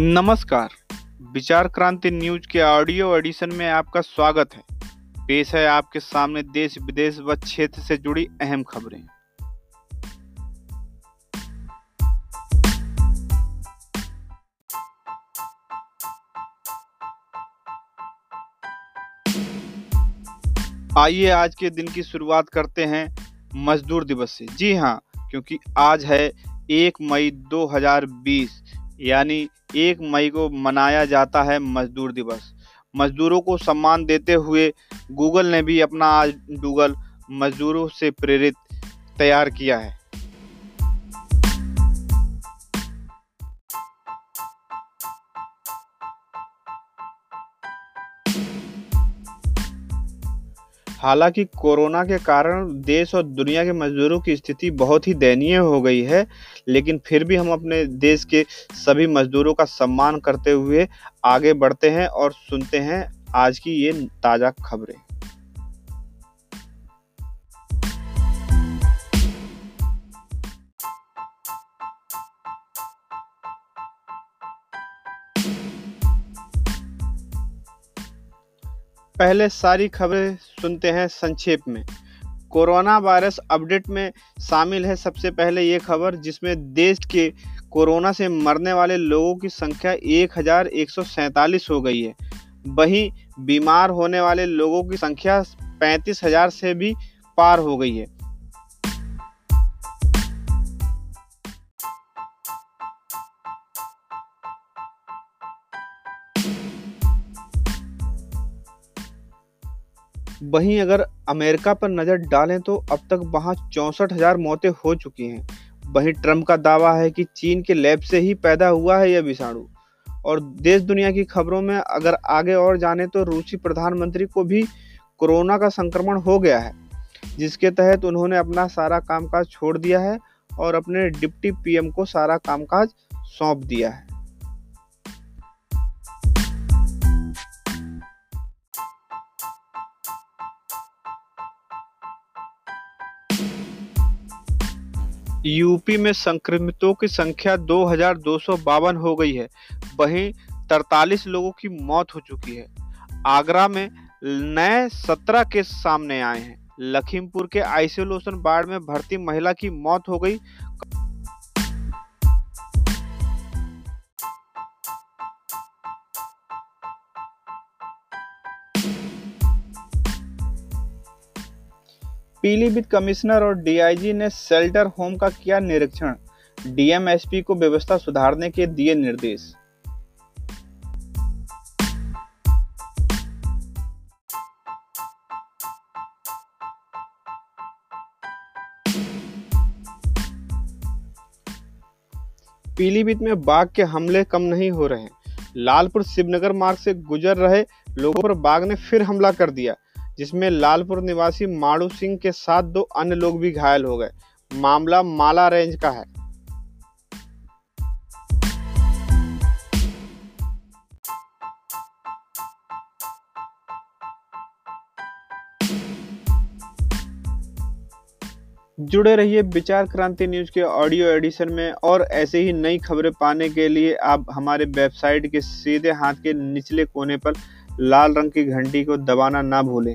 नमस्कार, विचार क्रांति न्यूज के ऑडियो एडिशन में आपका स्वागत है। पेश है आपके सामने देश विदेश व क्षेत्र से जुड़ी अहम खबरें। आइए आज के दिन की शुरुआत करते हैं मजदूर दिवस से। जी हाँ, क्योंकि आज है 1 मई 2020, यानी 1 मई को मनाया जाता है मजदूर दिवस। मजदूरों को सम्मान देते हुए गूगल ने भी अपना आज डूगल मजदूरों से प्रेरित तैयार किया है। हालांकि कोरोना के कारण देश और दुनिया के मजदूरों की स्थिति बहुत ही दयनीय हो गई है, लेकिन फिर भी हम अपने देश के सभी मजदूरों का सम्मान करते हुए आगे बढ़ते हैं और सुनते हैं आज की ये ताज़ा खबरें। पहले सारी खबरें सुनते हैं संक्षेप में। कोरोना वायरस अपडेट में शामिल है सबसे पहले ये खबर, जिसमें देश के कोरोना से मरने वाले लोगों की संख्या 1147 हो गई है। वहीं बीमार होने वाले लोगों की संख्या 35,000 से भी पार हो गई है। वहीं अगर अमेरिका पर नज़र डालें तो अब तक वहां 64,000 मौतें हो चुकी हैं। वहीं ट्रंप का दावा है कि चीन के लैब से ही पैदा हुआ है यह विषाणु। और देश दुनिया की खबरों में अगर आगे और जाने तो रूसी प्रधानमंत्री को भी कोरोना का संक्रमण हो गया है, जिसके तहत उन्होंने अपना सारा कामकाज छोड़ दिया है और अपने डिप्टी पीएम को सारा कामकाज सौंप दिया है। यूपी में संक्रमितों की संख्या 2,252 हो गई है। वहीं 43 लोगों की मौत हो चुकी है। आगरा में नए 17 केस सामने आए हैं। लखीमपुर के आइसोलेशन वार्ड में भर्ती महिला की मौत हो गई। पीलीभीत कमिश्नर और डीआईजी ने शेल्टर होम का किया निरीक्षण। डीएमएसपी को व्यवस्था सुधारने के दिए निर्देश। पीलीभीत में बाघ के हमले कम नहीं हो रहे। लालपुर शिवनगर मार्ग से गुजर रहे लोगों पर बाघ ने फिर हमला कर दिया, जिसमें लालपुर निवासी मारू सिंह के साथ 2 अन्य लोग भी घायल हो गए। मामला माला रेंज का है। जुड़े रहिए विचार क्रांति न्यूज के ऑडियो एडिशन में, और ऐसे ही नई खबरें पाने के लिए आप हमारे वेबसाइट के सीधे हाथ के निचले कोने पर लाल रंग की घंटी को दबाना ना भूलें।